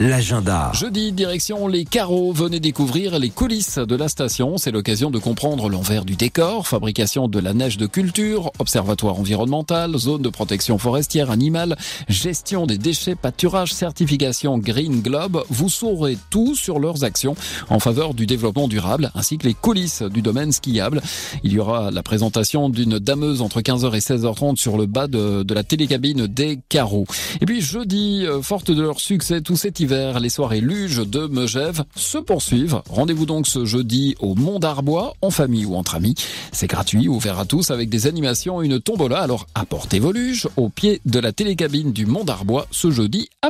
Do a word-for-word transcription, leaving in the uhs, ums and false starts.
l'agenda. Jeudi, direction les Carreaux. Venez découvrir les coulisses de la station. C'est l'occasion de comprendre l'envers du décor, fabrication de la neige de culture, observatoire environnemental, zone de protection forestière, animale, gestion des déchets, pâturage, certification Green Globe. Vous saurez tout sur leurs actions en faveur du développement durable, ainsi que les coulisses du domaine skiable. Il y aura la présentation d'une dameuse entre quinze heures et seize heures trente sur le bas de, de la télécabine des Carreaux. Et puis jeudi, forte de leur succès tout cet hiver, les soirées luge de Megève se poursuivent. Rendez-vous donc ce jeudi au Mont d'Arbois, en famille ou entre amis. C'est gratuit, ouvert à tous, avec des animations et une tombola. Alors apportez vos luges au pied de la télécabine du Mont d'Arbois ce jeudi à